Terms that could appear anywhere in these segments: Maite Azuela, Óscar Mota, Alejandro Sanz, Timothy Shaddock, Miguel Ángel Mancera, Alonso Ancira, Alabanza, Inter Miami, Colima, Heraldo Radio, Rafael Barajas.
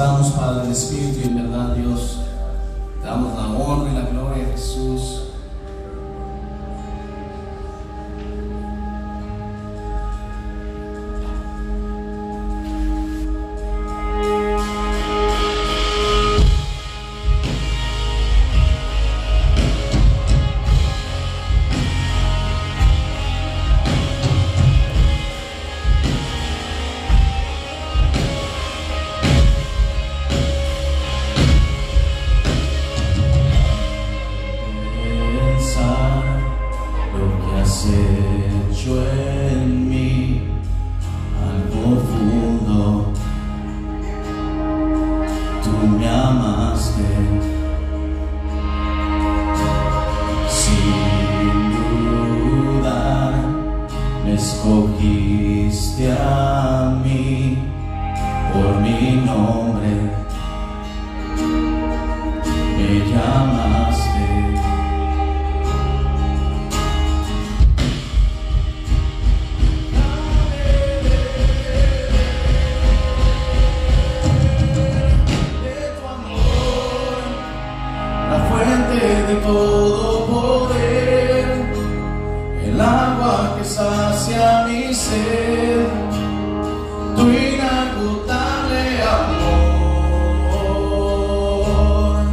exaltamos, Padre, en espíritu y en verdad, Dios. Te damos la honra y la gloria, Jesús. Tu inagotable amor,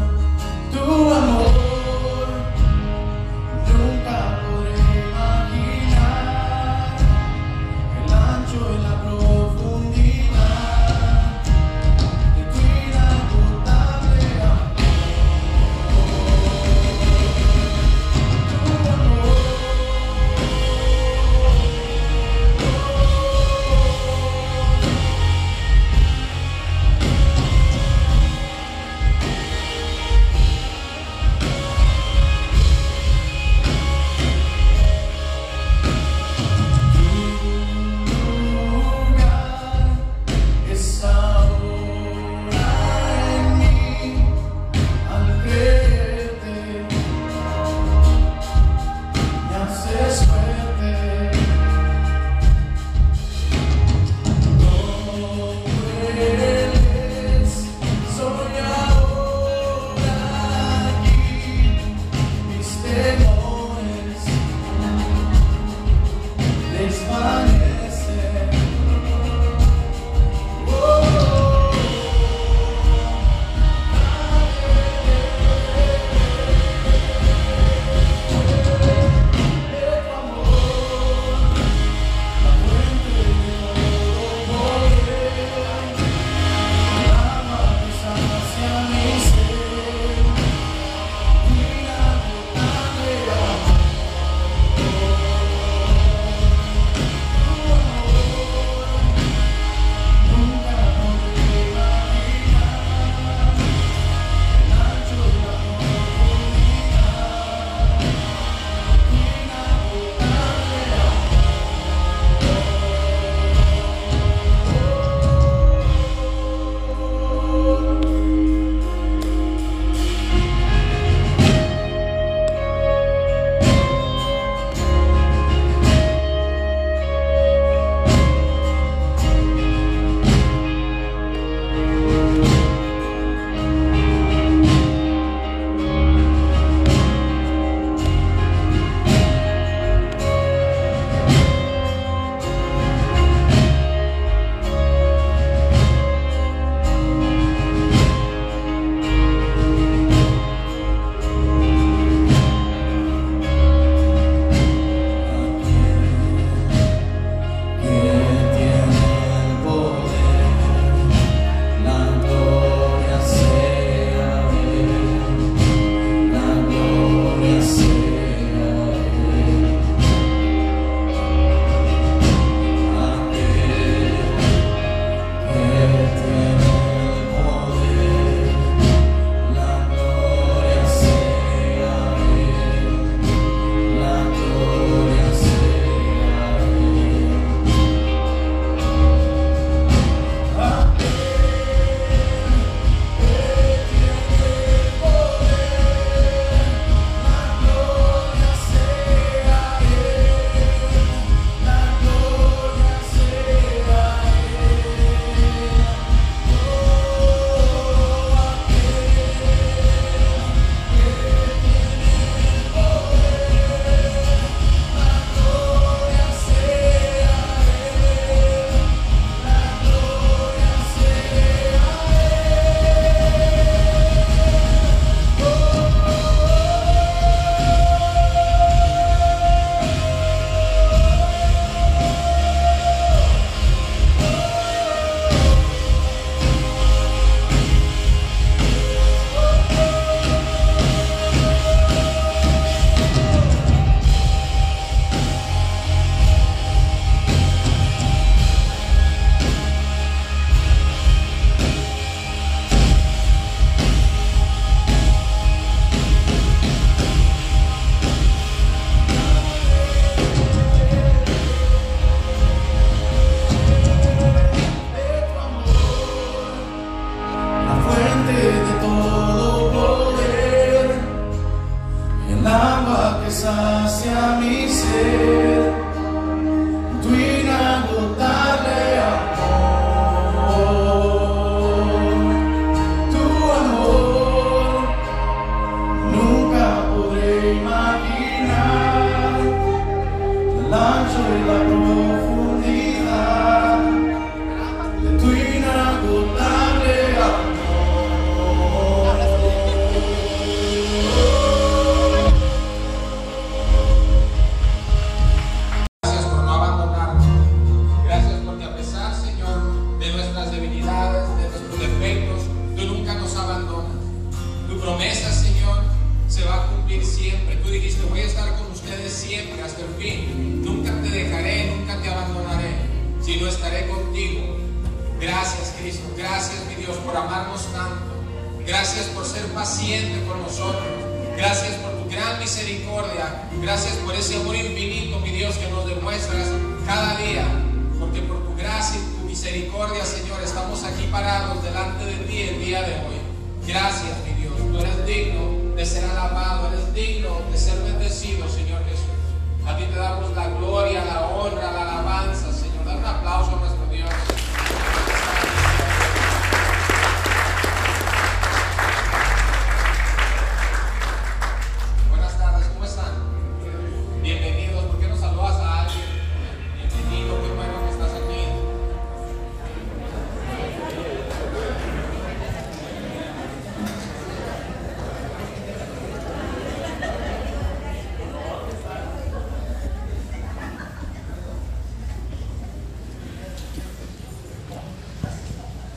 tu amor. siempre hasta el fin. Nunca te dejaré, nunca te abandonaré, sino estaré contigo. Gracias, Cristo, gracias, mi Dios, por amarnos tanto. Gracias por ser paciente con nosotros. Gracias por tu gran misericordia. Gracias por ese amor infinito, mi Dios, que nos demuestras cada día. Porque por tu gracia y tu misericordia, Señor, estamos aquí parados delante de ti el día de hoy. Gracias, mi Dios. Tú eres digno de ser alabado, eres digno de ser bendecido, Señor Jesús. A ti te damos la gloria, la honra, la alabanza, Señor. Da un aplauso a nuestro Dios.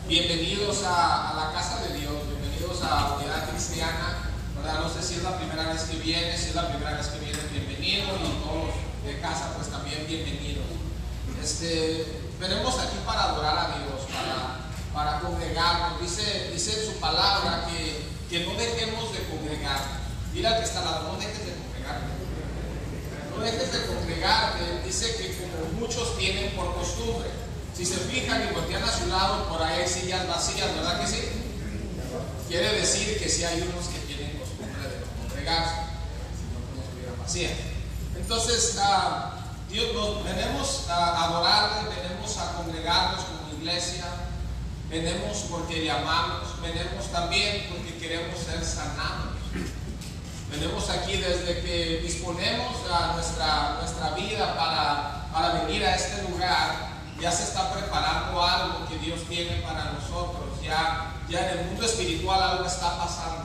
Bienvenidos a la casa de Dios, bienvenidos a Unidad Cristiana, ¿verdad? No sé si es la primera vez que vienes, si es la primera vez que vienes, bienvenido, y todos de casa pues también bienvenidos. Venimos aquí para adorar a Dios, para congregarnos. Dice en su palabra que no dejemos de congregar. Dile al que está al lado, no dejes de congregarte. No dejes de congregarte, dice que como muchos tienen por costumbre. Si se fijan y voltean a su lado, por ahí hay sillas vacías, ¿verdad que sí? Quiere decir que sí hay unos que tienen costumbre de congregarse, si no, pues estuvieran vacías. Entonces, Dios, venimos a adorarle, venimos a congregarnos como iglesia, venimos porque le amamos, venimos también porque queremos ser sanados. Venimos aquí desde que disponemos a nuestra vida para venir a este lugar. Ya se está preparando algo que Dios tiene para nosotros. Ya en el mundo espiritual algo está pasando,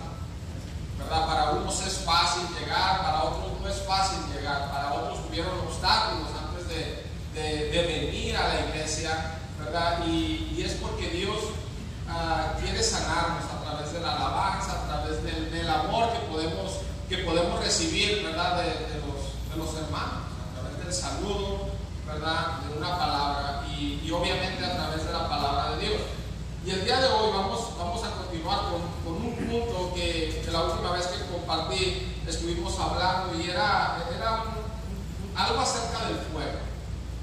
¿verdad? Para unos es fácil llegar, para otros no es fácil llegar, para otros tuvieron obstáculos antes de venir a la iglesia, ¿verdad? Y es porque Dios quiere sanarnos a través de la alabanza, a través del amor que podemos recibir, ¿verdad? De los hermanos, a través del saludo, ¿verdad? De una palabra y obviamente a través de la palabra de Dios. Y el día de hoy vamos a continuar con un punto que la última vez que compartí estuvimos hablando, y era algo acerca del fuego,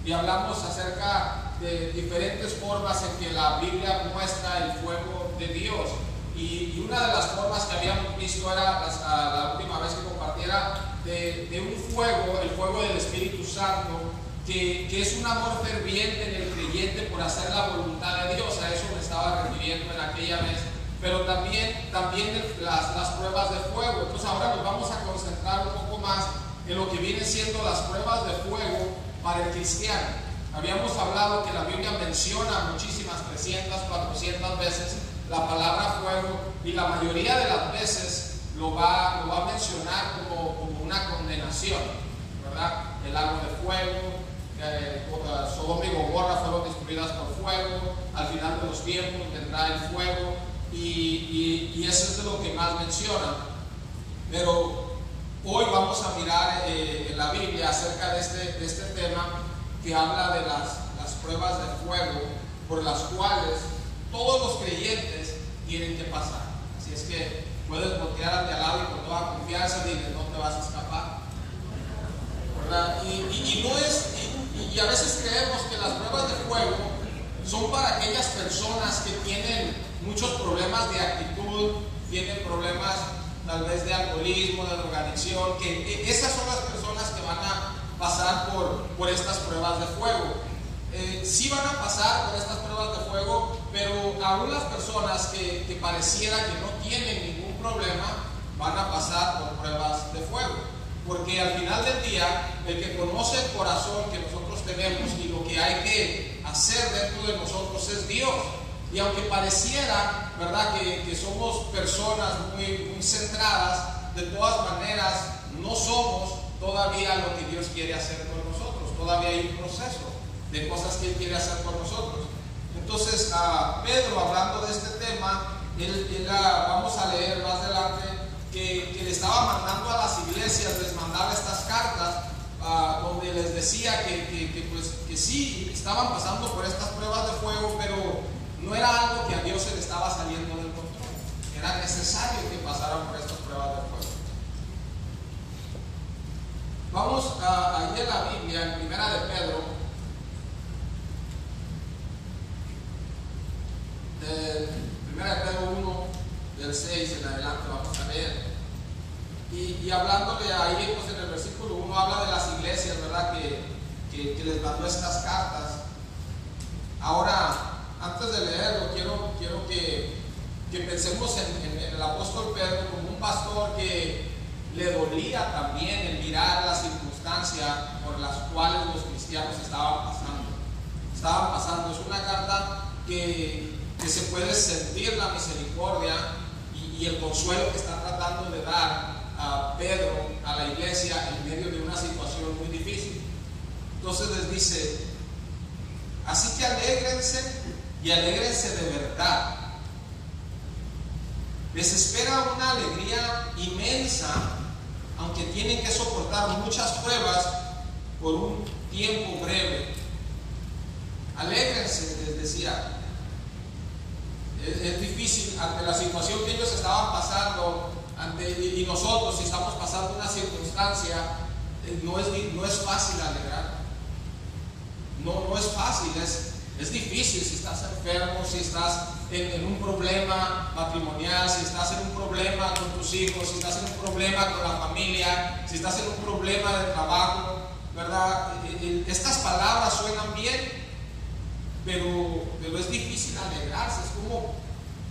y hablamos acerca de diferentes formas en que la Biblia muestra el fuego de Dios, y una de las formas que habíamos visto era la última vez que compartiera de un fuego, el fuego del Espíritu Santo, que es un amor ferviente en el creyente por hacer la voluntad de Dios. A eso me estaba refiriendo en aquella vez, pero también las pruebas de fuego. Entonces ahora nos vamos a concentrar un poco más en lo que vienen siendo las pruebas de fuego para el cristiano. Habíamos hablado que la Biblia menciona muchísimas, 300, 400 veces la palabra fuego, y la mayoría de las veces lo va a mencionar como una condenación, ¿verdad? El lago de fuego, Sodoma y Gomorra fueron destruidas por fuego, al final de los tiempos vendrá el fuego, y eso es de lo que más menciona. Pero hoy vamos a mirar en la Biblia acerca de este tema que habla de las pruebas de fuego por las cuales todos los creyentes tienen que pasar. Así es que puedes voltear hacia al lado y con toda confianza dile: no te vas a escapar, ¿verdad? Y a veces creemos que las pruebas de fuego son para aquellas personas que tienen muchos problemas de actitud, tienen problemas tal vez de alcoholismo, de drogadicción, que esas son las personas que van a pasar por estas pruebas de fuego. Sí van a pasar por estas pruebas de fuego, pero aún las personas que pareciera que no tienen ningún problema van a pasar por pruebas de fuego. Porque al final del día, el que conoce el corazón que nosotros tenemos y lo que hay que hacer dentro de nosotros es Dios. Y aunque pareciera, ¿verdad?, que somos personas muy, muy centradas, de todas maneras no somos todavía lo que Dios quiere hacer con nosotros. Todavía hay un proceso de cosas que Él quiere hacer con nosotros. Entonces, Pedro, hablando de este tema, vamos a leer más adelante, que le estaba mandando a las iglesias, les mandaba estas cartas donde les decía que sí estaban pasando por estas pruebas de fuego, pero no era algo que a Dios se le estaba saliendo del control. Era necesario que pasaran por estas pruebas de fuego. Vamos a ir a la Biblia, en Primera de Pedro, Primera de Pedro 1, del 6 en adelante vamos a leer. Y hablándole ahí, pues en el versículo 1 habla de las iglesias, ¿verdad? Que les mandó estas cartas. Ahora, antes de leerlo, quiero que pensemos en el apóstol Pedro como un pastor que le dolía también el mirar las circunstancias por las cuales los cristianos estaban pasando. Es una carta que se puede sentir la misericordia y el consuelo que está tratando de dar a Pedro, a la iglesia, en medio de una situación muy difícil. Entonces les dice: así que alégrense, y alégrense de verdad. Les espera una alegría inmensa, aunque tienen que soportar muchas pruebas por un tiempo breve. Alégrense, les decía. Es difícil ante la situación que ellos estaban pasando, y nosotros si estamos pasando una circunstancia, no es fácil alegrar. No es fácil, es difícil si estás enfermo, si estás en un problema matrimonial, si estás en un problema con tus hijos, si estás en un problema con la familia, si estás en un problema de trabajo, ¿verdad? Estas palabras suenan bien, pero es difícil alegrarse, es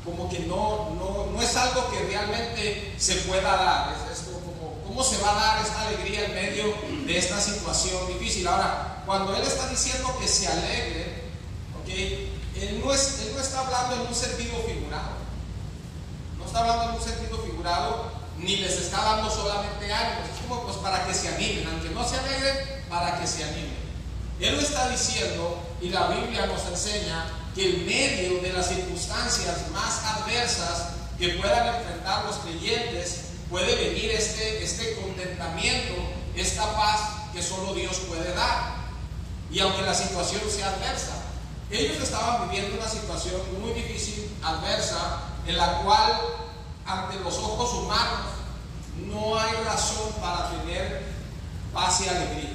como que no es algo que realmente se pueda dar. Es como, ¿cómo se va a dar esta alegría en medio de esta situación difícil? Ahora, cuando él está diciendo que se alegre, ¿ok? Él no está hablando en un sentido figurado, ni les está dando solamente ánimos, es como pues para que se animen, aunque no se alegren, para que se animen. Él lo está diciendo, y la Biblia nos enseña que en medio de las circunstancias más adversas que puedan enfrentar los creyentes, puede venir este contentamiento, esta paz que solo Dios puede dar, y aunque la situación sea adversa. Ellos estaban viviendo una situación muy difícil, adversa, en la cual ante los ojos humanos no hay razón para tener paz y alegría,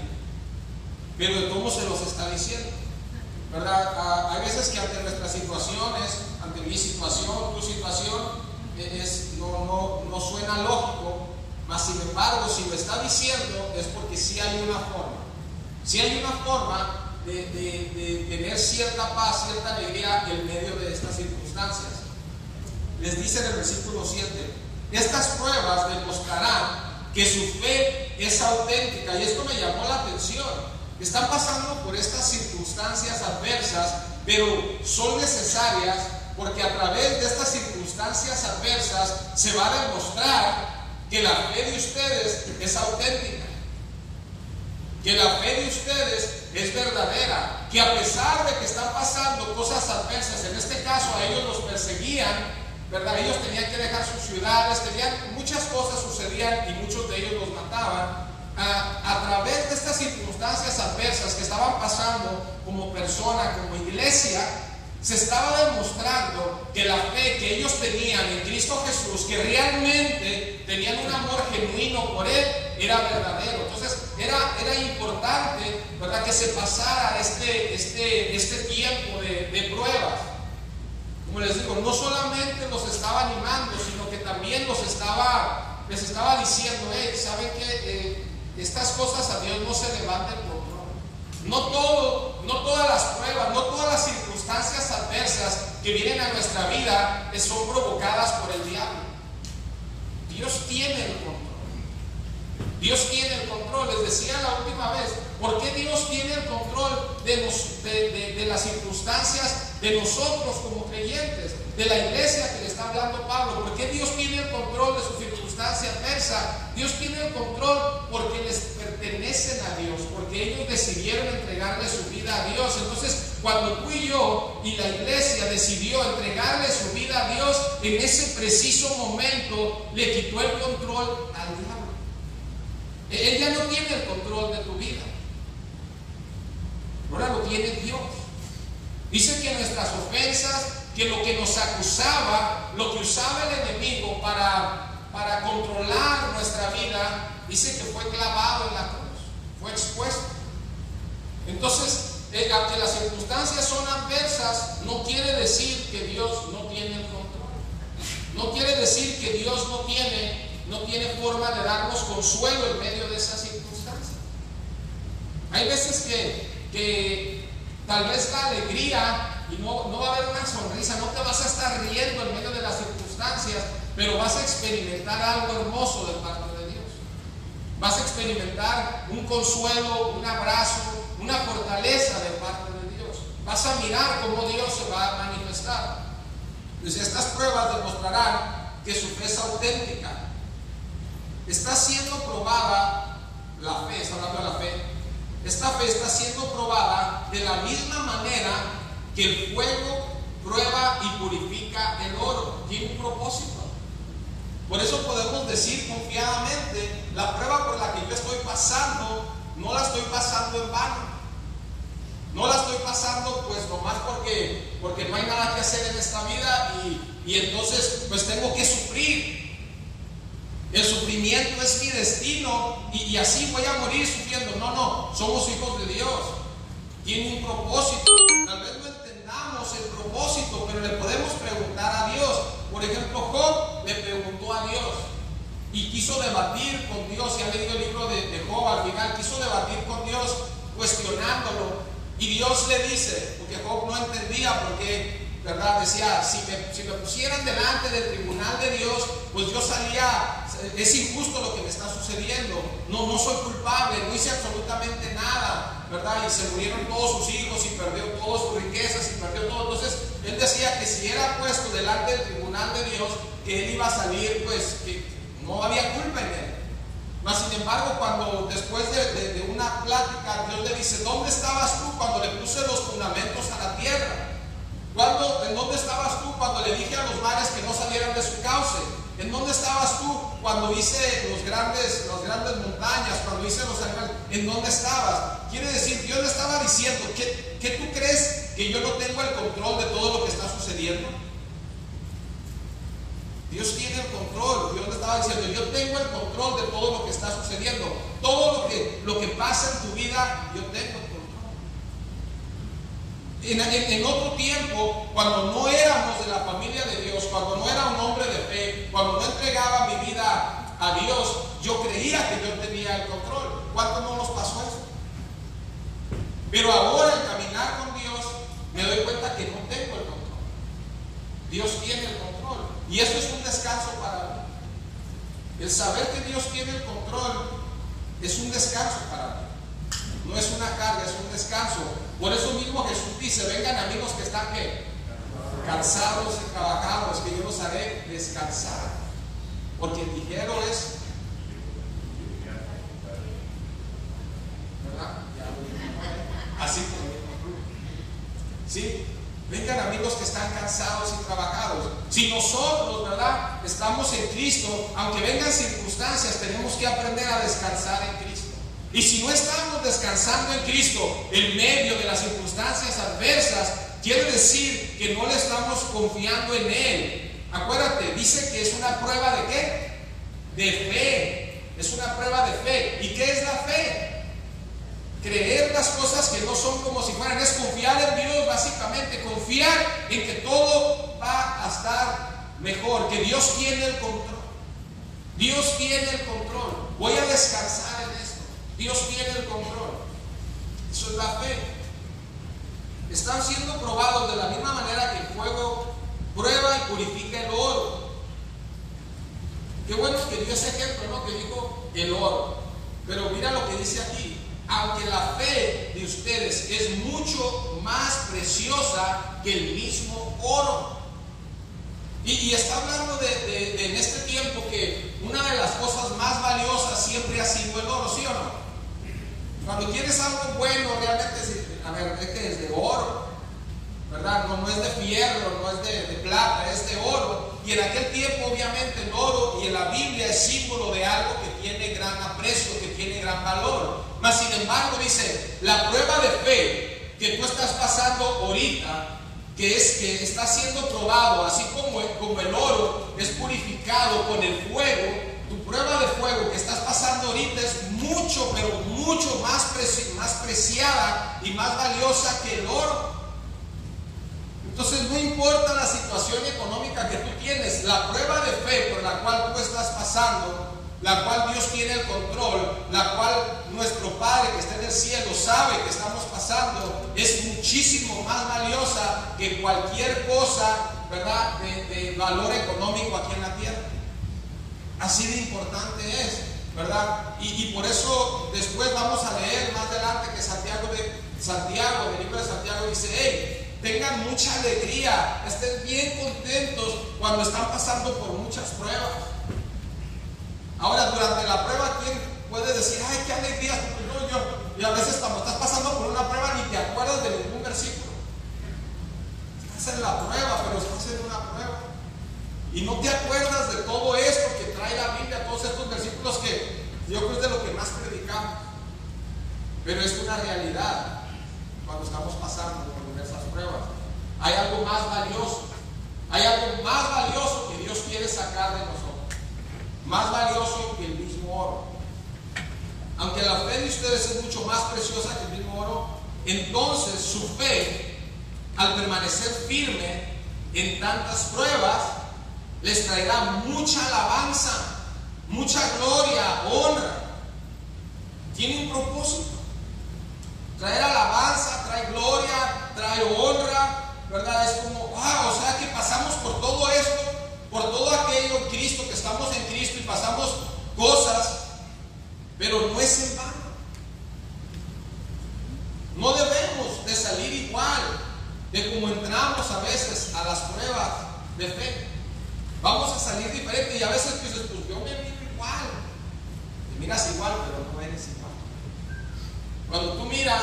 pero de cómo se los está diciendo, ¿verdad? Hay veces que ante nuestras situaciones, ante mi situación, tu situación, no suena lógico, mas sin embargo si lo está diciendo es porque sí hay una forma, de tener cierta paz, cierta alegría en medio de estas circunstancias. Les dice en el versículo 7: estas pruebas demostrarán que su fe es auténtica. Y esto me llamó la atención. Están pasando por estas circunstancias adversas, pero son necesarias, porque a través de estas circunstancias adversas se va a demostrar que la fe de ustedes es auténtica, que la fe de ustedes es verdadera, que a pesar de que están pasando cosas adversas, en este caso a ellos los perseguían, ¿verdad? Ellos tenían que dejar sus ciudades, muchas cosas sucedían y muchos de ellos los mataban. A través de estas circunstancias adversas que estaban pasando como persona, como iglesia, se estaba demostrando que la fe que ellos tenían en Cristo Jesús, que realmente tenían un amor genuino por Él, era verdadero. Entonces era importante, ¿verdad?, que se pasara este tiempo de pruebas. Como les digo, no solamente los estaba animando, sino que también les estaba diciendo: hey, ¿saben qué? Estas cosas a Dios no se levantan por control. No todas las pruebas, no todas las circunstancias adversas que vienen a nuestra vida son provocadas por el diablo. Dios tiene el control. Dios tiene el control. Les decía la última vez, ¿por qué Dios tiene el control de las circunstancias de nosotros como creyentes, de la iglesia que le está hablando Pablo? ¿Por qué Dios tiene el control de su circunstancia adversa? Dios tiene el control porque les pertenecen a Dios, porque ellos decidieron entregarle su vida a Dios. Entonces, cuando tú y yo y la iglesia decidió entregarle su vida a Dios, en ese preciso momento le quitó el control al diablo. Él ya no tiene el control de tu vida. Ahora lo tiene Dios. Dice que nuestras ofensas, que lo que nos acusaba, lo que usaba el enemigo para controlar nuestra vida, dice que fue clavado en la cruz, fue expuesto. Entonces, aunque las circunstancias son adversas, no quiere decir que Dios no tiene el control. No quiere decir que Dios no tiene forma de darnos consuelo en medio de esas circunstancias. Hay veces que tal vez la alegría, y no va a haber una sonrisa, no te vas a estar riendo en medio de las circunstancias, pero vas a experimentar algo hermoso de parte de Dios. Vas a experimentar un consuelo, un abrazo, una fortaleza de parte de Dios. Vas a mirar cómo Dios se va a manifestar. Pues estas pruebas demostrarán que su fe es auténtica. Está siendo probada la fe, está hablando de la fe. Esta fe está siendo probada de la misma manera que el fuego prueba y purifica el oro. Tiene un propósito. Por eso podemos decir confiadamente, la prueba por la que yo estoy pasando, no la estoy pasando en vano. No la estoy pasando pues nomás porque no hay nada que hacer en esta vida y entonces pues tengo que sufrir. El sufrimiento es mi destino y así voy a morir sufriendo. No, somos hijos de Dios. Tiene un propósito. Tal vez no entendamos el propósito, pero le podemos preguntar a Dios. Por ejemplo, Job le preguntó a Dios y quiso debatir con Dios. Si ha leído el libro de Job, al final quiso debatir con Dios cuestionándolo. Y Dios le dice, porque Job no entendía por qué, ¿verdad? Decía, si me pusieran delante del tribunal de Dios, pues yo salía, es injusto lo que me está sucediendo, no soy culpable, no hice absolutamente nada, ¿verdad? Y se murieron todos sus hijos y perdió todas sus riquezas y perdió todo. Entonces, él decía que si era puesto delante del tribunal de Dios, que él iba a salir, pues, que no había culpa en él. Mas, sin embargo, cuando después de una plática, Dios le dice, ¿dónde estabas tú cuando le puse los fundamentos a la tierra? ¿En dónde estabas tú cuando le dije a los mares que no salieran de su cauce? ¿En dónde estabas tú cuando hice las grandes montañas, cuando hice los animales? ¿En dónde estabas? Quiere decir, Dios le estaba diciendo, ¿qué tú crees que yo no tengo el control de todo lo que está sucediendo? Dios tiene el control. Dios le estaba diciendo, yo tengo el control de todo lo que está sucediendo. Todo lo que pasa en tu vida, yo tengo el control. En otro tiempo, cuando no éramos de la familia de Dios, cuando no era un hombre de fe, cuando no entregaba mi vida a Dios, yo creía que yo tenía el control. ¿Cuánto no nos pasó eso? Pero ahora, al caminar con Dios, me doy cuenta que no tengo el control. Dios tiene el control. Y eso es un descanso para mí. El saber que Dios tiene el control es un descanso para mí. No es una carga, es un descanso. Por eso mismo Jesús dice, vengan a mí los que están ¿qué? Cansados y trabajados, que yo los haré descansar. Porque el ligero es... ¿verdad? Así que... ¿sí? Vengan a mí los que están cansados y trabajados. Si nosotros, ¿verdad?, estamos en Cristo, aunque vengan circunstancias, tenemos que aprender a descansar en Cristo. Y si no estamos descansando en Cristo, en medio de las circunstancias adversas, quiere decir que no le estamos confiando en Él. Acuérdate, dice que es una prueba de ¿qué? De fe. Es una prueba de fe. ¿Y qué es la fe? Creer las cosas que no son como si fueran, es confiar en Dios básicamente, confiar en que todo va a estar mejor, que Dios tiene el control. Dios tiene el control. Voy a descansar en esto. Dios tiene el control. Eso es la fe. Están siendo probados de la misma manera que el fuego prueba y purifica el oro. Qué bueno que dio ese ejemplo, ¿no? Que dijo el oro. Pero mira lo que dice aquí. Aunque la fe de ustedes es mucho más preciosa que el mismo oro. Y está hablando de en este tiempo que una de las cosas más valiosas siempre ha sido el oro, ¿sí o no? Cuando quieres algo bueno, realmente es que es de oro, ¿verdad? No es de fierro, no es de plata, es de oro. Y en aquel tiempo, obviamente, el oro y en la Biblia es símbolo de algo que tiene gran aprecio, que tiene gran valor. Mas, sin embargo, dice, la prueba de fe que tú estás pasando ahorita, que es que está siendo probado, así como el oro es purificado con el fuego, tu prueba de fuego que estás pasando ahorita es mucho, pero mucho más preciada y más valiosa que el oro. Entonces no importa la situación económica que tú tienes, la prueba de fe por la cual tú estás pasando, la cual Dios tiene el control, la cual nuestro Padre que está en el cielo sabe que estamos pasando, es muchísimo más valiosa que cualquier cosa, ¿verdad?, de valor económico aquí en la tierra. Así de importante es, ¿verdad? Y por eso después vamos a leer más adelante que Santiago, el libro de Santiago dice, hey, tengan mucha alegría, estén bien contentos cuando están pasando por muchas pruebas. Ahora, durante la prueba, ¿quién puede decir, ay, qué alegría? No, yo. Y a veces cuando estás pasando por una prueba ni te acuerdas de ningún versículo. Estás en la prueba, pero estás en una prueba. Y no te acuerdas de todo esto que trae la Biblia, todos estos versículos que yo creo es de lo que más predicamos. Pero es una realidad cuando estamos pasando por diversas pruebas. Hay algo más valioso. Hay algo más valioso que Dios quiere sacar de nosotros. Más valioso que el mismo oro. Aunque la fe de ustedes es mucho más preciosa que el mismo oro, entonces su fe, al permanecer firme en tantas pruebas, les traerá mucha alabanza, mucha gloria, honra. Tiene un propósito. Traer alabanza, trae gloria, trae honra, ¿verdad? Es como, wow, o sea que pasamos por todo esto, por todo aquello en Cristo, que estamos en Cristo y pasamos cosas, pero no es en vano. No debemos de salir igual de como entramos a veces a las pruebas de fe. Vamos a salir diferente y a veces dices, pues yo me miro igual. Te miras igual, pero no eres igual. Cuando tú miras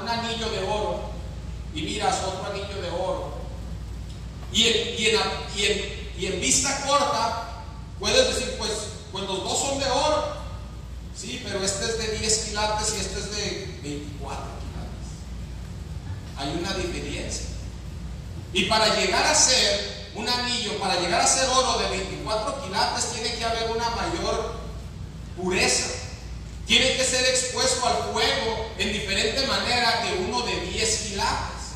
un anillo de oro y miras otro anillo de oro y en vista corta puedes decir, pues los dos son de oro, sí, pero este es de 10 quilates y este es de 24 quilates. Hay una diferencia. Y para llegar a ser un anillo, para llegar a ser oro de 24 quilates, tiene que haber una mayor pureza. Tiene que ser expuesto al fuego en diferente manera que uno de 10 quilates.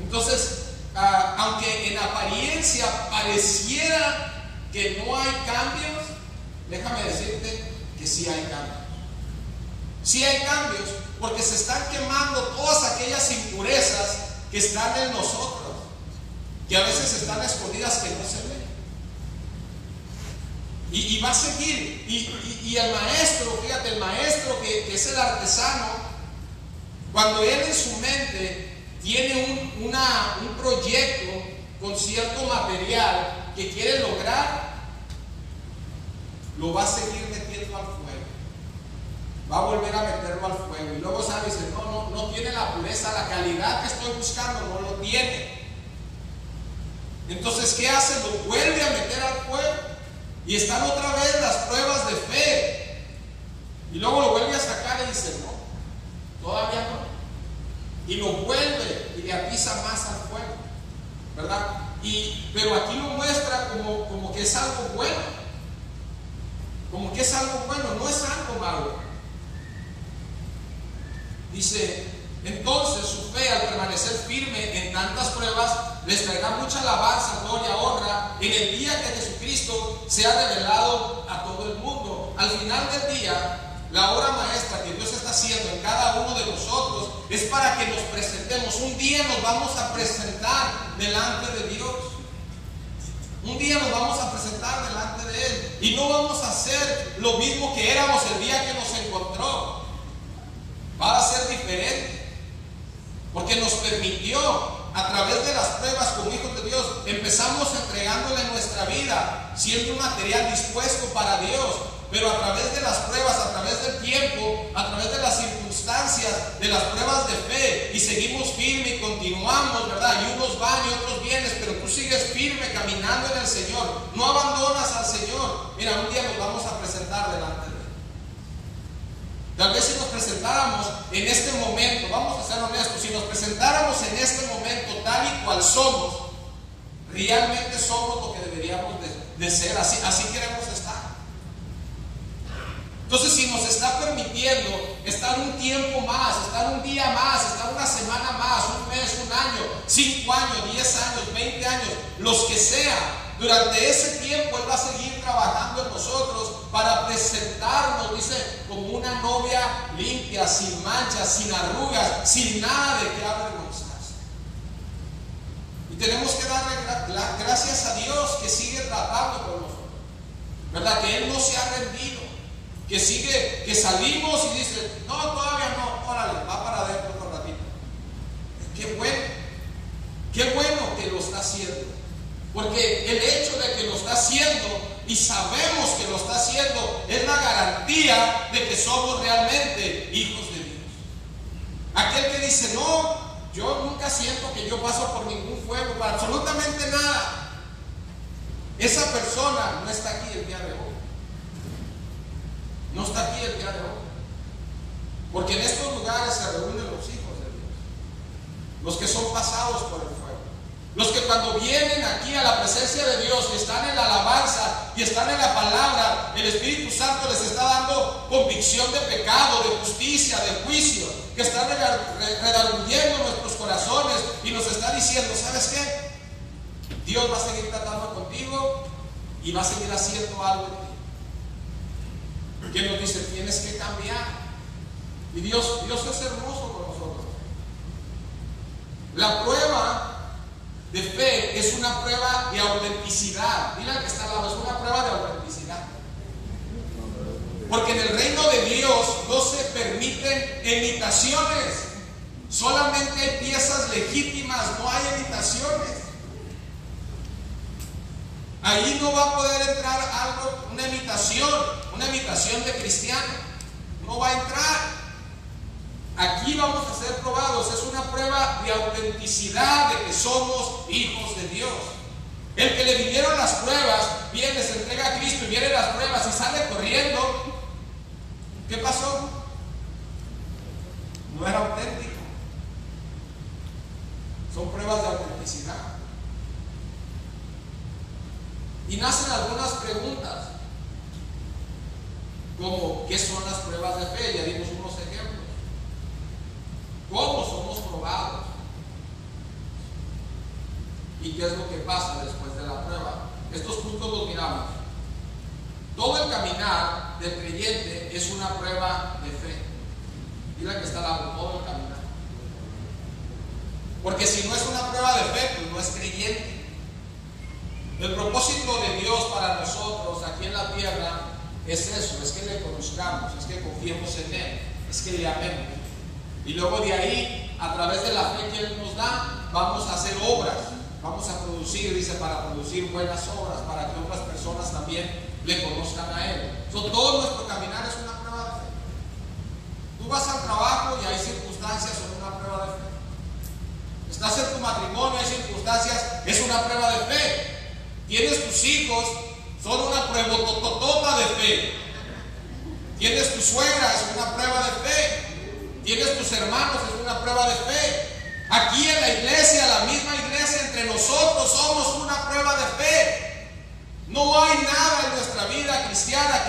Entonces, aunque en apariencia pareciera que no hay cambios, déjame decirte que sí hay cambios. Sí hay cambios porque se están quemando todas aquellas impurezas que están en nosotros, que a veces están escondidas, que no se ven. Y va a seguir, y el maestro, fíjate, el maestro que es el artesano, cuando él en su mente tiene un proyecto con cierto material que quiere lograr, lo va a seguir metiendo al fuego, va a volver a meterlo al fuego, y luego sabe, dice, no tiene la pureza, la calidad que estoy buscando, no lo tiene. Entonces, ¿qué hace? Lo vuelve a meter al fuego. Y están otra vez las pruebas de fe. Y luego lo vuelve a sacar y dice, no, todavía no. Y lo vuelve y le atiza más al fuego, ¿verdad? Pero aquí lo muestra como que es algo bueno. Como que es algo bueno, no es algo malo. Dice, entonces su fe al permanecer firme en tantas pruebas les traerá mucha alabanza, gloria, honra en el día que Jesucristo sea revelado a todo el mundo. Al final del día, la obra maestra que Dios está haciendo en cada uno de nosotros es para que nos presentemos. Un día nos vamos a presentar delante de Dios. Un día nos vamos a presentar delante de Él. Y no vamos a ser lo mismo que éramos el día que nos encontró. Va a ser diferente. Porque nos permitió, a través de las pruebas como hijos de Dios, empezamos entregándole nuestra vida, siendo un material dispuesto para Dios, pero a través de las pruebas, a través del tiempo, a través de las circunstancias, de las pruebas de fe, y seguimos firmes y continuamos, ¿verdad? Y unos van y otros vienen, sigues firme caminando en el Señor, no abandonas al Señor. Mira, un día nos vamos a presentar delante de Él. Tal vez si nos presentáramos en este momento, vamos a ser honestos, si nos presentáramos en este momento tal y cual somos, realmente somos lo que deberíamos de ser, así queremos estar. Entonces, si nos está permitiendo estar un tiempo más, estar un día más, estar una semana más, un mes, un año, 5 años, 10 años, 20 años, los que sea, durante ese tiempo Él va a seguir trabajando en nosotros para presentarnos, dice, como una novia limpia, sin manchas, sin arrugas, sin nada de que avergonzarse. Y tenemos que darle gracias a Dios que sigue tratando con nosotros, ¿verdad? Que Él no se ha rendido, que sigue, que salimos y dice, no, todavía no, órale, va para adentro otro ratito. Qué bueno que lo está haciendo. Porque el hecho de que lo está haciendo y sabemos que lo está haciendo es la garantía de que somos realmente hijos de Dios. Aquel que dice, no, yo nunca siento que yo paso por ningún fuego, para absolutamente nada. Esa persona no está aquí el día de hoy. No está aquí el día de hoy. Porque en estos lugares se reúnen los hijos de Dios, los que son pasados por el fuego. Los que cuando vienen aquí a la presencia de Dios, están en la alabanza y están en la palabra, el Espíritu Santo les está dando convicción de pecado, de justicia, de juicio, que está redarguyendo nuestros corazones y nos está diciendo, ¿sabes qué? Dios va a seguir tratando contigo y va a seguir haciendo algo en ti. Que nos dice, tienes que cambiar. Y Dios es hermoso con nosotros. La prueba de fe es una prueba de autenticidad. Mira que está al lado, es una prueba de autenticidad. Porque en el reino de Dios no se permiten imitaciones. Solamente hay piezas legítimas, no hay imitaciones. Ahí no va a poder entrar algo, una imitación de cristiano. No va a entrar. Aquí vamos a ser probados, es una prueba de autenticidad de que somos hijos de Dios. El que le vinieron las pruebas, viene, se entrega a Cristo y viene las pruebas y sale corriendo. ¿Qué pasó? No era auténtico. Son pruebas de autenticidad. Y nacen algunas preguntas, como ¿qué son las pruebas de fe? Ya dimos unos ejemplos. ¿Cómo somos probados? ¿Y qué es lo que pasa después de la prueba? Estos puntos los miramos. Todo el caminar del creyente es una prueba de fe. Mira que está largo, todo el caminar. Porque si no es una prueba de fe, pues no es creyente. El propósito de Dios para nosotros aquí en la tierra es eso, es que le conozcamos, es que confiemos en Él, es que le amemos. Y luego de ahí, a través de la fe que Él nos da, vamos a hacer obras, vamos a producir, dice, para producir buenas obras, para que otras personas también le conozcan a Él. Entonces, todo nuestro caminar es una prueba de fe. Tú vas al trabajo y hay circunstancias, son una prueba de fe. Estás en tu matrimonio, hay circunstancias, es una prueba de fe. Tienes tus hijos, son una prueba tototota de fe. Tienes tu suegra, es una prueba de fe. Tienes tus hermanos, es una prueba de fe. Aquí en la iglesia, la misma iglesia, entre nosotros somos una prueba de fe. No hay nada en nuestra vida cristiana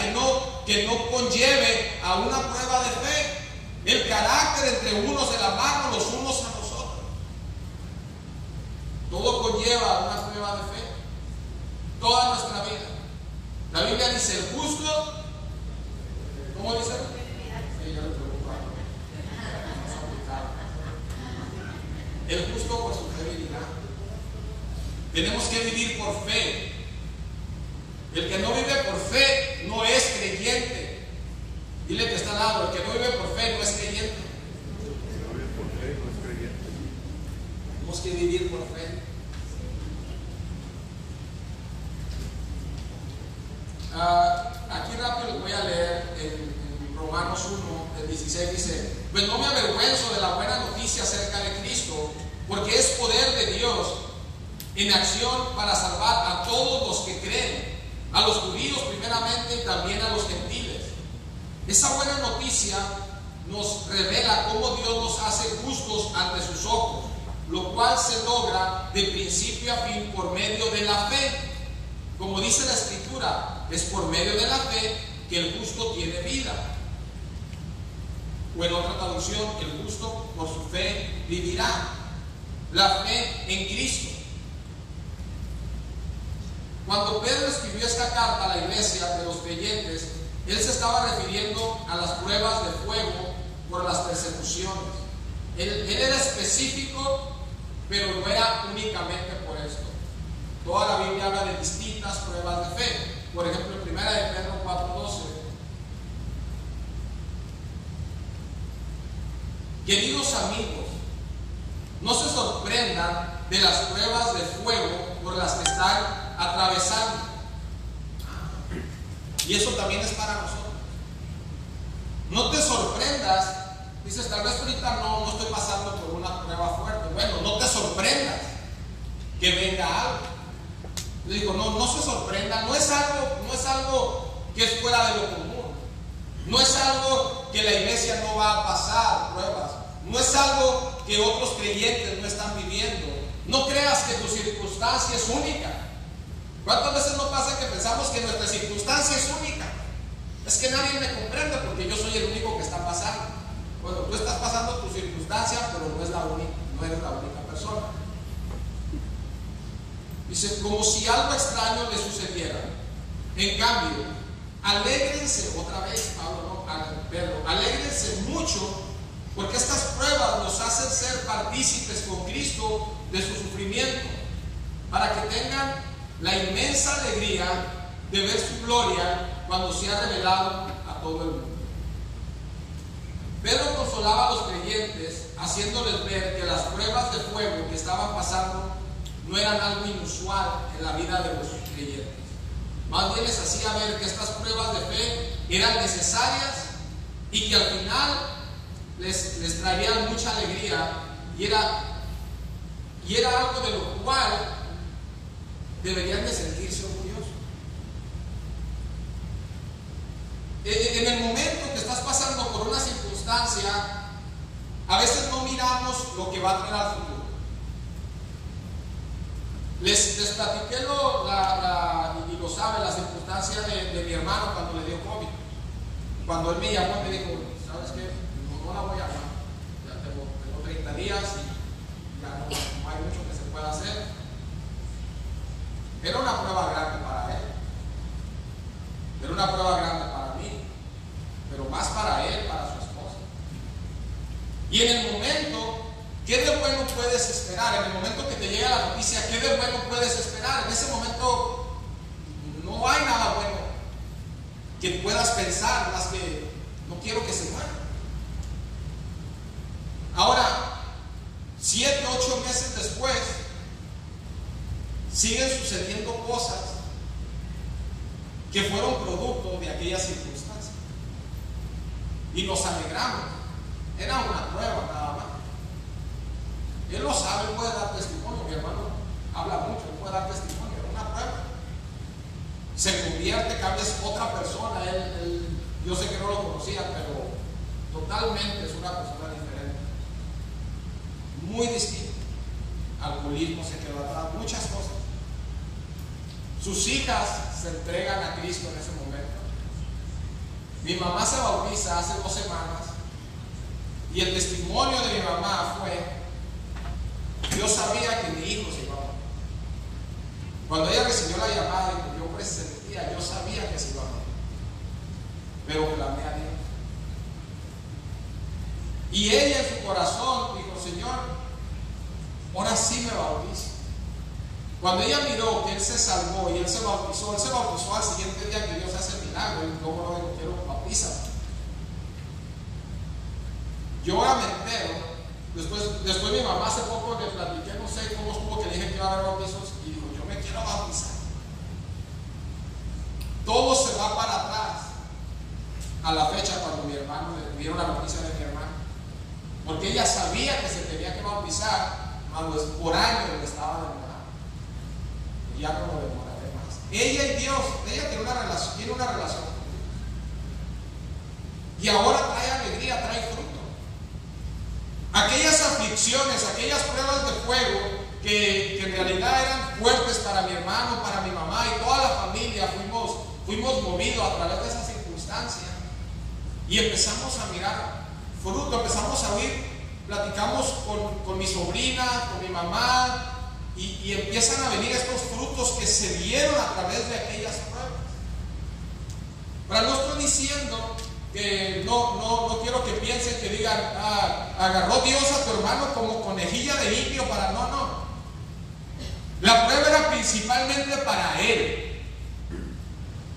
que no conlleve a una prueba de fe. El carácter entre unos de la mano, los unos a los otros. Todo conlleva una prueba de fe. Toda nuestra vida. La Biblia dice, el justo, ¿cómo dice? El justo por su debilidad. Tenemos que vivir por fe. El que no vive por fe no es creyente. Dile que está al lado, el que no vive por fe no es creyente. El que no vive por fe no es creyente. Tenemos que vivir por fe. Aquí rápido voy a leer en Romanos 1, el 16 dice, pues no me avergüenzo de la buena noticia acerca de Cristo, porque es poder de Dios en acción para salvar a todos los que creen, a los judíos primeramente y también a los gentiles. Esa buena noticia nos revela cómo Dios nos hace justos ante sus ojos, lo cual se logra de principio a fin por medio de la fe. Como dice la Escritura, es por medio de la fe que el justo tiene vida. O en otra traducción, el justo por su fe vivirá. La fe en Cristo. Cuando Pedro escribió esta carta a la iglesia de los creyentes, él se estaba refiriendo a las pruebas de fuego por las persecuciones. Él era específico, pero no era únicamente por esto. Toda la Biblia habla de distintas pruebas de fe. Por ejemplo, en 1 Pedro 4:12. Queridos amigos, no se sorprendan de las pruebas de fuego por las que están atravesando. Y eso también es para nosotros. No te sorprendas. Dices, tal vez ahorita no estoy pasando por una prueba fuerte. Bueno, no te sorprendas que venga algo. Le digo, no se sorprenda. No es algo que es fuera de lo común. No es algo que la iglesia no va a pasar pruebas. No es algo que otros creyentes no están viviendo. No creas que tu circunstancia es única. ¿Cuántas veces nos pasa que pensamos que nuestra circunstancia es única? Es que nadie me comprende porque yo soy el único que está pasando. Bueno, tú estás pasando tu circunstancia, pero no eres la única persona. Dice, como si algo extraño le sucediera. En cambio, alégrense, otra vez Pablo, no, Pedro, alégrense mucho, porque estas pruebas nos hacen ser partícipes con Cristo de su sufrimiento, para que tengan la inmensa alegría de ver su gloria cuando sea revelado a todo el mundo. Pedro consolaba a los creyentes, haciéndoles ver que las pruebas de fuego que estaban pasando no eran algo inusual en la vida de los creyentes. Más bien les hacía ver que estas pruebas de fe eran necesarias y que al final les traían mucha alegría, y era algo de lo cual deberían de sentirse orgullosos. En el momento que estás pasando por una circunstancia, a veces no miramos lo que va a traer al futuro. Les platiqué y lo saben, la circunstancia de mi hermano cuando le dio COVID. Cuando él me llamó y me dijo, ¿sabes qué? No la voy a hablar, ya tengo 30 días y ya no hay mucho que se pueda hacer. Era una prueba grande para él, era una prueba grande para mí, pero más para él, para su esposa. Y en el momento, ¿qué de bueno puedes esperar? En el momento que te llega la noticia, ¿qué de bueno puedes esperar? En ese momento no hay nada bueno que puedas pensar, más que no quiero que se muera. Ahora, 7, 8 meses después, siguen sucediendo cosas que fueron producto de aquella circunstancia. Y nos alegramos. Era una prueba nada más. Él lo sabe, puede dar testimonio. Mi hermano habla mucho, puede dar testimonio. Era una prueba. Se convierte, cambias otra persona. Él, yo sé que no lo conocía, pero totalmente es una persona diferente. Muy distinto. Alcoholismo se quedó atrás, muchas cosas. Sus hijas se entregan a Cristo en ese momento. Mi mamá se bautiza hace 2 semanas y el testimonio de mi mamá fue: yo sabía que mi hijo se iba a morir. Cuando ella recibió la llamada, yo presentía, yo sabía que se iba a morir, pero clamé a Dios. Y ella en su corazón dijo: Señor, ahora sí me bautizo. Cuando ella miró que él se salvó y él se bautizó al siguiente día que Dios hace el milagro. Y cómo no quiero bautizar. Yo ahora me entero. Después mi mamá hace poco le platiqué, no sé cómo estuvo, que le dije que iba a haber bautizos y dijo: yo me quiero bautizar. Todo se va para atrás. A la fecha, cuando mi hermano le dieron la noticia de mi hermano, porque ella sabía que se tenía que bautizar, por años lo estaba demorando. ya no lo demoraré más. Ella y Dios, ella tiene una relación con Dios. Y ahora trae alegría, trae fruto. Aquellas aflicciones, aquellas pruebas de fuego que en realidad eran fuertes para mi hermano, para mi mamá y toda la familia, fuimos movidos a través de esas circunstancias y empezamos a mirar fruto, empezamos a oír. Platicamos con mi sobrina, con mi mamá, y empiezan a venir estos frutos que se dieron a través de aquellas pruebas. Pero no estoy diciendo que no quiero que piensen que digan, agarró Dios a tu hermano como conejilla de indio para... No. La prueba era principalmente para él.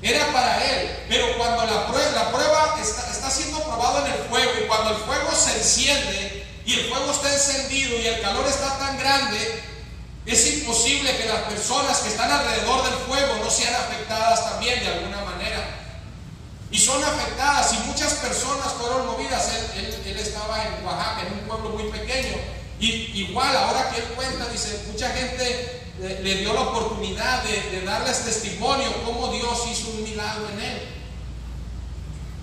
Era para él. Pero cuando la prueba está siendo probada en el fuego, y cuando el fuego se enciende, y el fuego está encendido y el calor está tan grande, es imposible que las personas que están alrededor del fuego no sean afectadas también de alguna manera. Y son afectadas, y muchas personas fueron movidas. Él estaba en Oaxaca, en un pueblo muy pequeño, y igual ahora que él cuenta, dice, mucha gente le dio la oportunidad de darles testimonio cómo Dios hizo un milagro en él,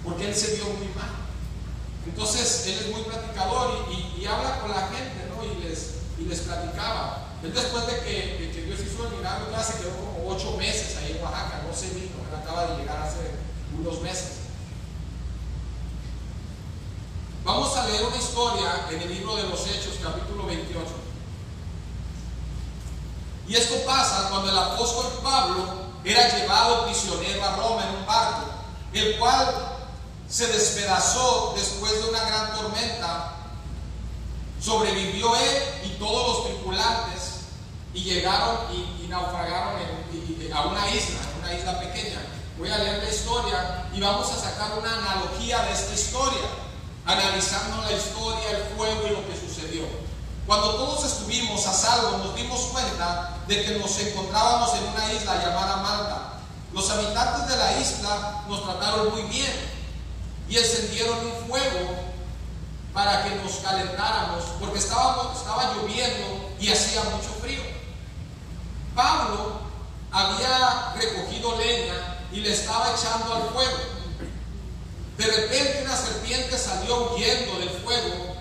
porque él se vio muy mal. Entonces él es muy platicador y habla con la gente, ¿no? Y les platicaba. Él, después de que Dios hizo el milagro, ya se quedó como 8 meses ahí en Oaxaca, no se vino, él acaba de llegar hace unos meses. Vamos a leer una historia en el libro de los Hechos, capítulo 28. Y esto pasa cuando el apóstol Pablo era llevado prisionero a Roma en un barco, el cual se despedazó después de una gran tormenta. Sobrevivió él y todos los tripulantes, y llegaron y naufragaron a una isla pequeña. Voy a leer la historia y vamos a sacar una analogía de esta historia, analizando la historia, el fuego y lo que sucedió. Cuando todos estuvimos a salvo, nos dimos cuenta de que nos encontrábamos en una isla llamada Malta. Los habitantes de la isla nos trataron muy bien y encendieron un fuego para que nos calentáramos, porque estaba lloviendo y hacía mucho frío. Pablo había recogido leña y le estaba echando al fuego. De repente una serpiente salió huyendo del fuego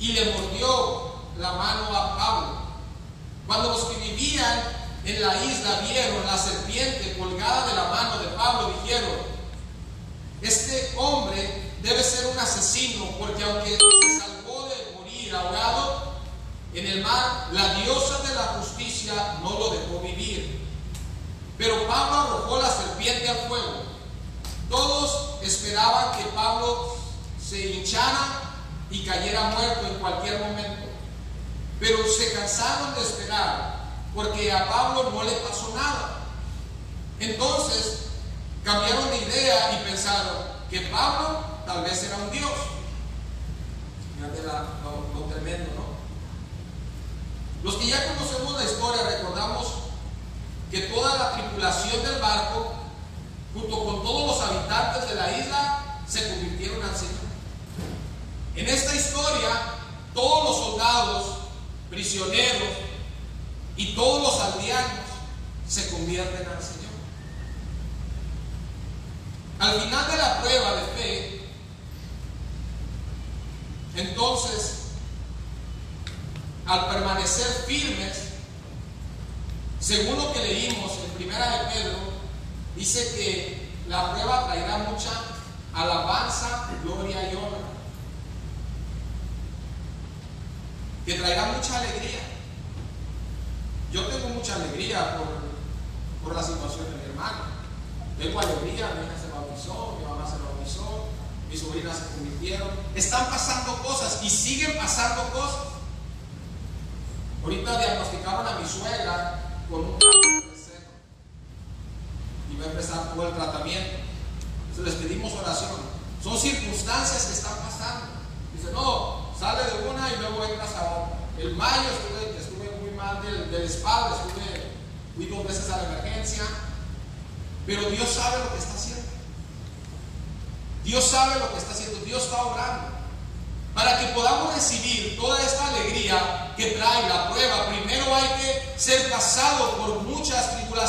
y le mordió la mano a Pablo. Cuando los que vivían en la isla vieron la serpiente colgada de la mano de Pablo, dijeron: este hombre debe ser un asesino, porque aunque se salvó de morir ahogado en el mar, la diosa de la justicia no lo dejó vivir. Pero Pablo arrojó la serpiente al fuego. Todos esperaban que Pablo se hinchara y cayera muerto en cualquier momento. Pero se cansaron de esperar, porque a Pablo no le pasó nada. Entonces cambiaron de idea y pensaron que Pablo tal vez era un dios. Fíjate lo tremendo, ¿no? Los que ya conocemos la historia recordamos que toda la tripulación del barco, junto con todos los habitantes de la isla, se convirtieron al Señor. En esta historia, todos los soldados, prisioneros y todos los aldeanos se convierten al Señor. Al final de la prueba de fe, entonces, al permanecer firmes, según lo que leímos en Primera de Pedro, dice que la prueba traerá mucha alabanza, gloria y honra, que traerá mucha alegría. Yo tengo mucha alegría por la situación de mi hermano. Tengo alegría, mi hija se bautizó, mi mamá se bautizó, mis sobrinas se convirtieron. Están pasando cosas y siguen pasando cosas. Ahorita diagnosticaron a mi suegra con un cáncer de seno y va a empezar todo el tratamiento. Entonces les pedimos oración. Son circunstancias que están pasando. Dice, no, sale de una y luego entras a otra. El mayo estuve muy mal de la espalda, fui 2 veces a la emergencia. Pero Dios sabe lo que está haciendo. Dios sabe lo que está haciendo. Dios está obrando para que podamos recibir toda esta alegría que trae la prueba. Primero hay que ser pasado por muchas tribulaciones.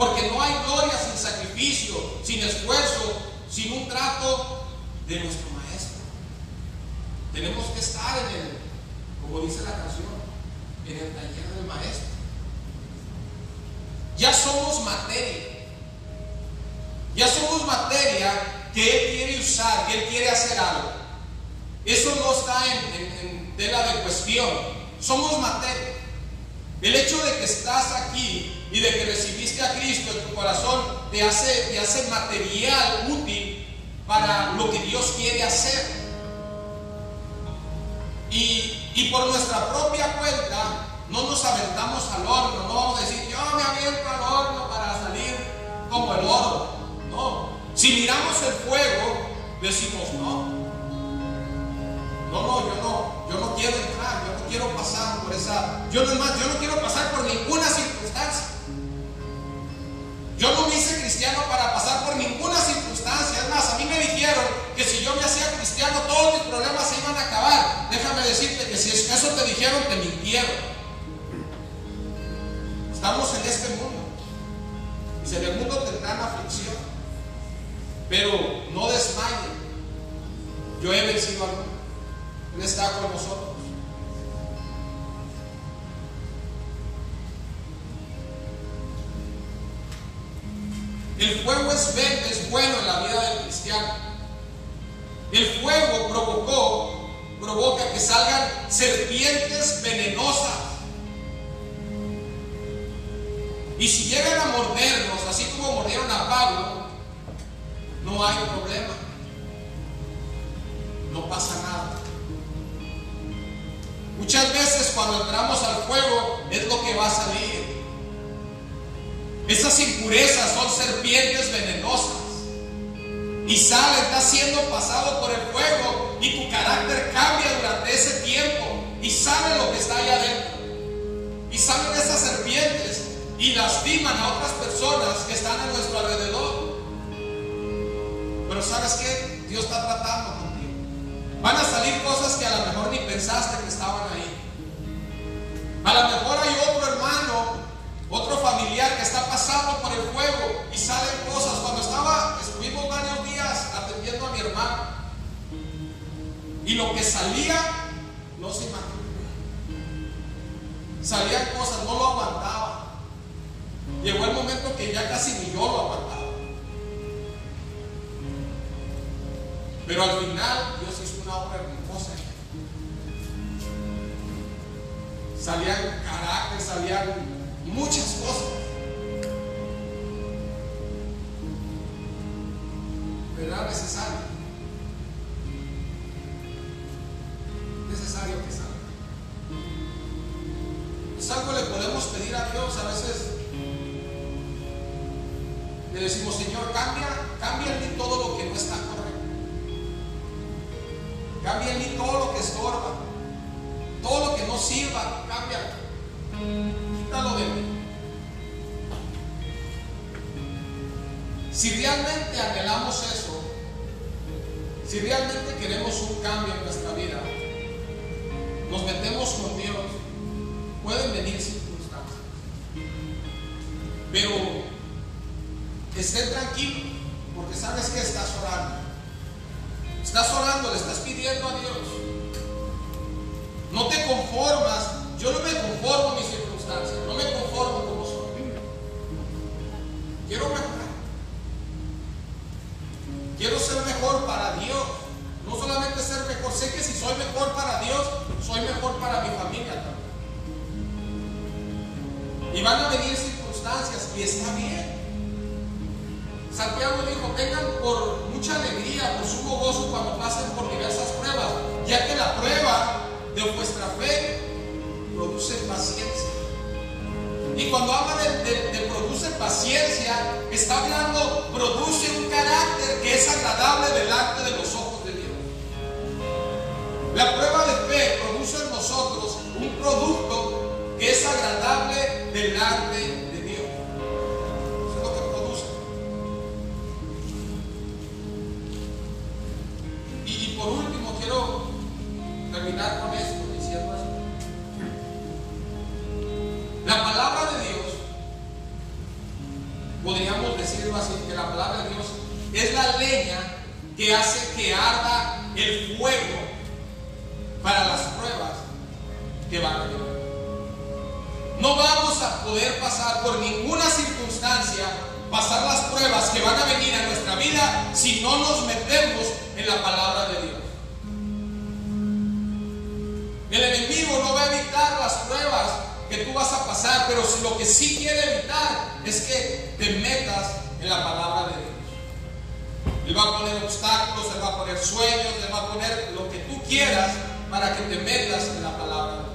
Porque no hay gloria sin sacrificio, sin esfuerzo, sin un trato de nuestro Maestro. Tenemos que estar en el, como dice la canción, en el taller del Maestro. Ya somos materia. Ya somos materia que Él quiere usar, que Él quiere hacer algo. Eso no está en tela de cuestión. Somos materia. El hecho de que estás aquí y de que recibiste a Cristo en tu corazón te hace material útil para lo que Dios quiere hacer. Y por nuestra propia cuenta no nos aventamos al horno. No vamos a decir, yo me aviento al horno para salir como el oro. No. Si miramos el fuego, decimos no, yo no quiero entrar, yo no quiero pasar por esa, yo no quiero pasar por ninguna circunstancia. Yo no me hice cristiano para pasar por ninguna circunstancia. Es más, a mí me dijeron que si yo me hacía cristiano todos mis problemas se iban a acabar. Déjame decirte que si eso te dijeron, te mintieron. Estamos en este mundo. Y en el mundo tendrán aflicción, pero no desmayen. Yo he vencido al mundo. Él está con nosotros. El fuego es bueno en la vida del cristiano. El fuego provoca que salgan serpientes venenosas. Y si llegan a mordernos, así como mordieron a Pablo, no hay problema. No pasa nada. Muchas veces cuando entramos al fuego es lo que va a salir. Esas impurezas son serpientes venenosas y sale, está siendo pasado por el fuego y tu carácter cambia durante ese tiempo y sale lo que está allá adentro. Y salen esas serpientes y lastiman a otras personas que están a nuestro alrededor. Pero ¿sabes qué? Dios está tratando contigo. Van a salir cosas que a lo mejor ni pensaste que estaban ahí. A lo mejor hay otro hermano, otro familiar que está pasando por el fuego y salen cosas. Cuando estuvimos varios días atendiendo a mi hermano y lo que salía, no se imaginaba. Salían cosas, no lo aguantaba. Llegó el momento que ya casi ni yo lo aguantaba. Pero al final Dios hizo una obra hermosa. Salían carácter, salían muchas cosas, pero era necesario que salga. Es algo que le podemos pedir a Dios. A veces le decimos, Señor, cambia en mí todo lo que no está correcto. Cambia en mí todo lo que estorba, todo lo que no sirva, cámbialo, quítalo de mí. Si realmente anhelamos eso, si realmente queremos un cambio en nuestra vida, nos metemos con Dios. Pueden venir circunstancias, pero estén tranquilos, porque sabes que estás orando. Estás orando, le estás pidiendo a Dios. No te conformas. Yo no me conformo a mis circunstancias. No me conformo como soy. Quiero mejorar. Quiero ser mejor para Dios. No solamente ser mejor. Sé que si soy mejor para Dios, soy mejor para mi familia también. Y van a venir circunstancias y está bien. Santiago dijo, tengan por mucha alegría, por sumo gozo cuando pasen por diversas pruebas, ya que la prueba de vuestra fe produce paciencia. Y cuando habla de produce paciencia, está hablando, produce un carácter que es agradable delante de los ojos de Dios. La prueba de fe produce en nosotros un producto que es agradable delante de Dios. Por último, quiero terminar con esto, diciendo esto. La palabra de Dios podríamos decirlo así, que la palabra de Dios es la leña que hace que arda el fuego para las pruebas que van a venir. No vamos a poder pasar por ninguna circunstancia, pasar las pruebas que van a venir a nuestra vida, si no nos metemos en la palabra de Dios. El enemigo no va a evitar las pruebas que tú vas a pasar, pero lo que sí quiere evitar es que te metas en la palabra de Dios. Él va a poner obstáculos, él va a poner sueños, él va a poner lo que tú quieras para que te metas en la palabra de Dios.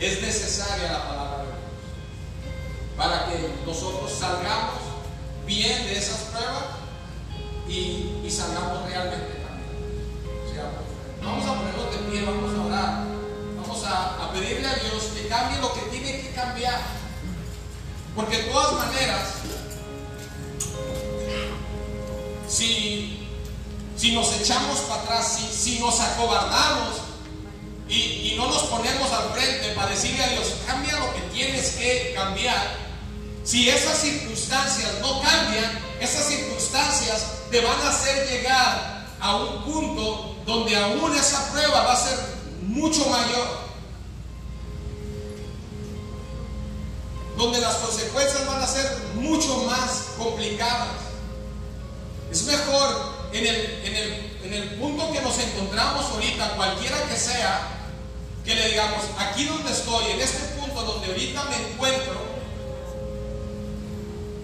Es necesaria la palabra de Dios para que nosotros salgamos bien de esas pruebas y salgamos realmente también. O sea, vamos a ponernos de pie, vamos a orar, vamos a pedirle a Dios que cambie lo que tiene que cambiar, porque de todas maneras, si nos echamos para atrás, si nos acobardamos y no nos ponemos al frente para decirle a Dios, cambia lo que tienes que cambiar. Si esas circunstancias no cambian, esas circunstancias te van a hacer llegar a un punto donde aún esa prueba va a ser mucho mayor, donde las consecuencias van a ser mucho más complicadas. Es mejor en el punto que nos encontramos ahorita, cualquiera que sea, que le digamos, aquí donde estoy, en este punto donde ahorita me encuentro,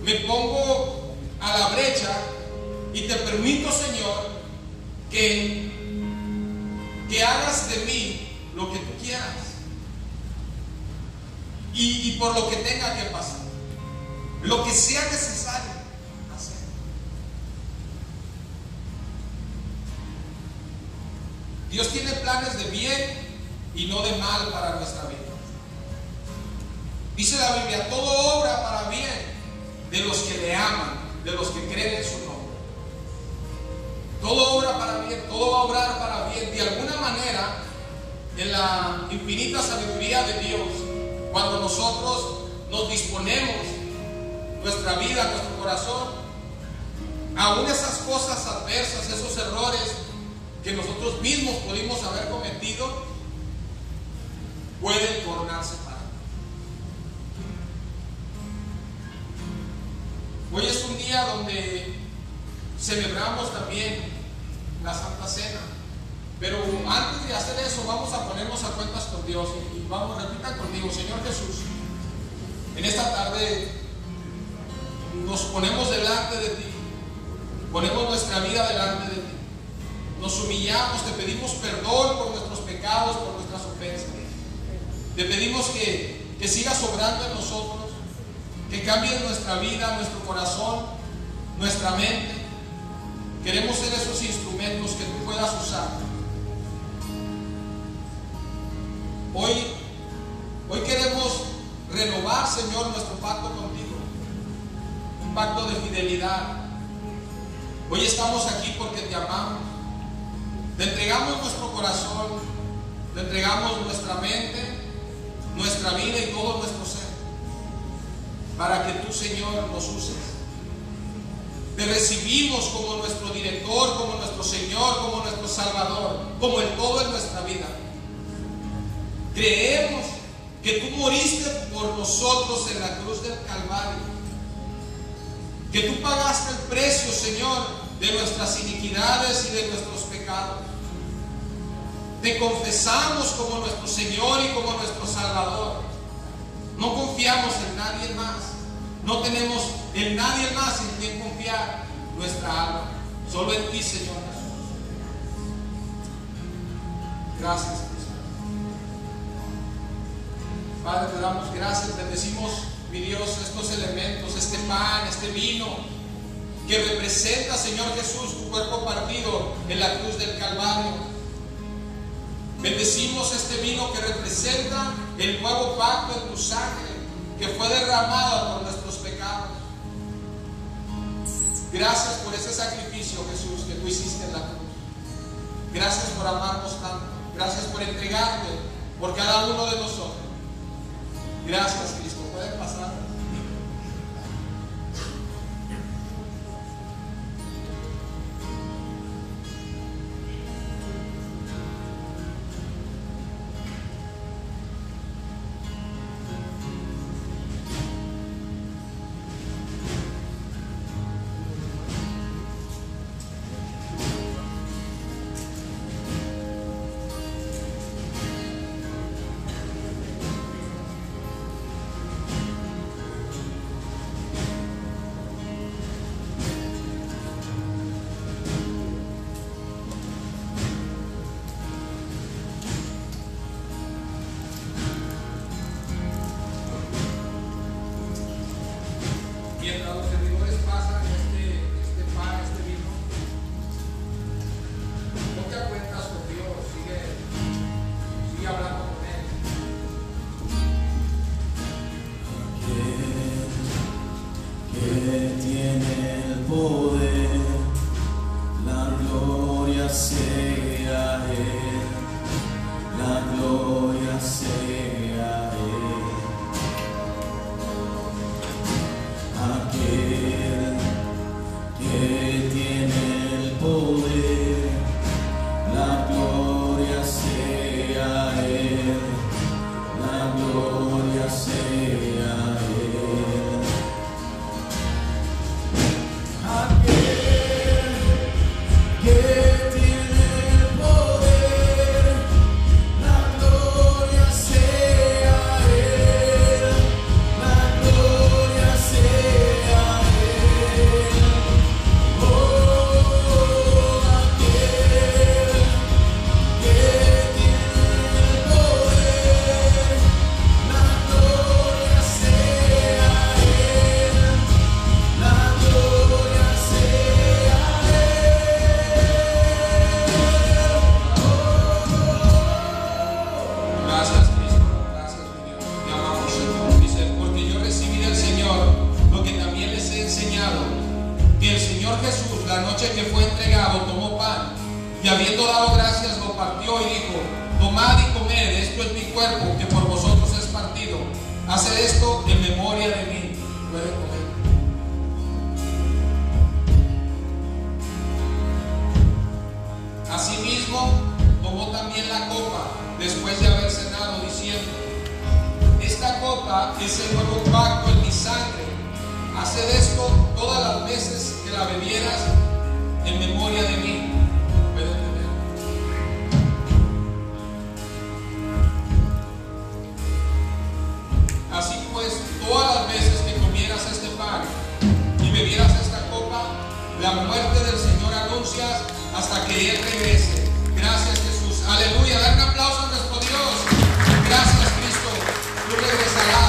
me pongo a la brecha y te permito, Señor, que hagas de mí lo que tú quieras y por lo que tenga que pasar, lo que sea necesario hacer. Dios tiene planes de bien y no de mal para nuestra vida. Dice la Biblia, todo obra para bien de los que le aman, de los que creen en su nombre. Todo obra para bien, todo va a obrar para bien. De alguna manera, en la infinita sabiduría de Dios, cuando nosotros nos disponemos, nuestra vida, nuestro corazón, aún esas cosas adversas, esos errores que nosotros mismos pudimos haber cometido, pueden tornarse para mí. Hoy es un día donde celebramos también la Santa Cena, pero antes de hacer eso vamos a ponernos a cuentas con Dios y vamos, repita conmigo, Señor Jesús, en esta tarde nos ponemos delante de ti, ponemos nuestra vida delante de ti, nos humillamos, te pedimos perdón por nuestros pecados, por nuestras ofensas. Te pedimos que sigas obrando en nosotros, que cambies nuestra vida, nuestro corazón, nuestra mente. Queremos ser esos instrumentos que tú puedas usar. Hoy queremos renovar, Señor, nuestro pacto contigo, un pacto de fidelidad. Hoy estamos aquí porque te amamos, te entregamos nuestro corazón, te entregamos nuestra mente, nuestra vida y todo nuestro ser, para que tú, Señor, nos uses. Te recibimos como nuestro director, como nuestro Señor, como nuestro Salvador, como el todo en nuestra vida. Creemos que tú moriste por nosotros en la cruz del Calvario, que tú pagaste el precio, Señor, de nuestras iniquidades y de nuestros pecados. Te confesamos como nuestro Señor y como nuestro Salvador. No confiamos en nadie más. No tenemos en nadie más en quien confiar nuestra alma. Solo en ti, Señor Jesús. Gracias, Señor. Padre, te damos gracias. Bendecimos, mi Dios, estos elementos, este pan, este vino, que representa, Señor Jesús, tu cuerpo partido en la cruz del Calvario. Bendecimos este vino que representa el nuevo pacto en tu sangre, que fue derramada por nuestros pecados. Gracias por ese sacrificio, Jesús, que tú hiciste en la cruz. Gracias por amarnos tanto. Gracias por entregarte por cada uno de nosotros. Gracias, Cristo. Pueden pasar. mientras los servidores pasan este pan, este vino, ponte a cuentas con Dios, sigue hablando con Él. Aquel que tiene el poder, la gloria sea a Él, la gloria sea a Él. Aquel que tiene el poder, la gloria sea a Él, la gloria sea a Él. Gracias, Cristo. Tú regresarás.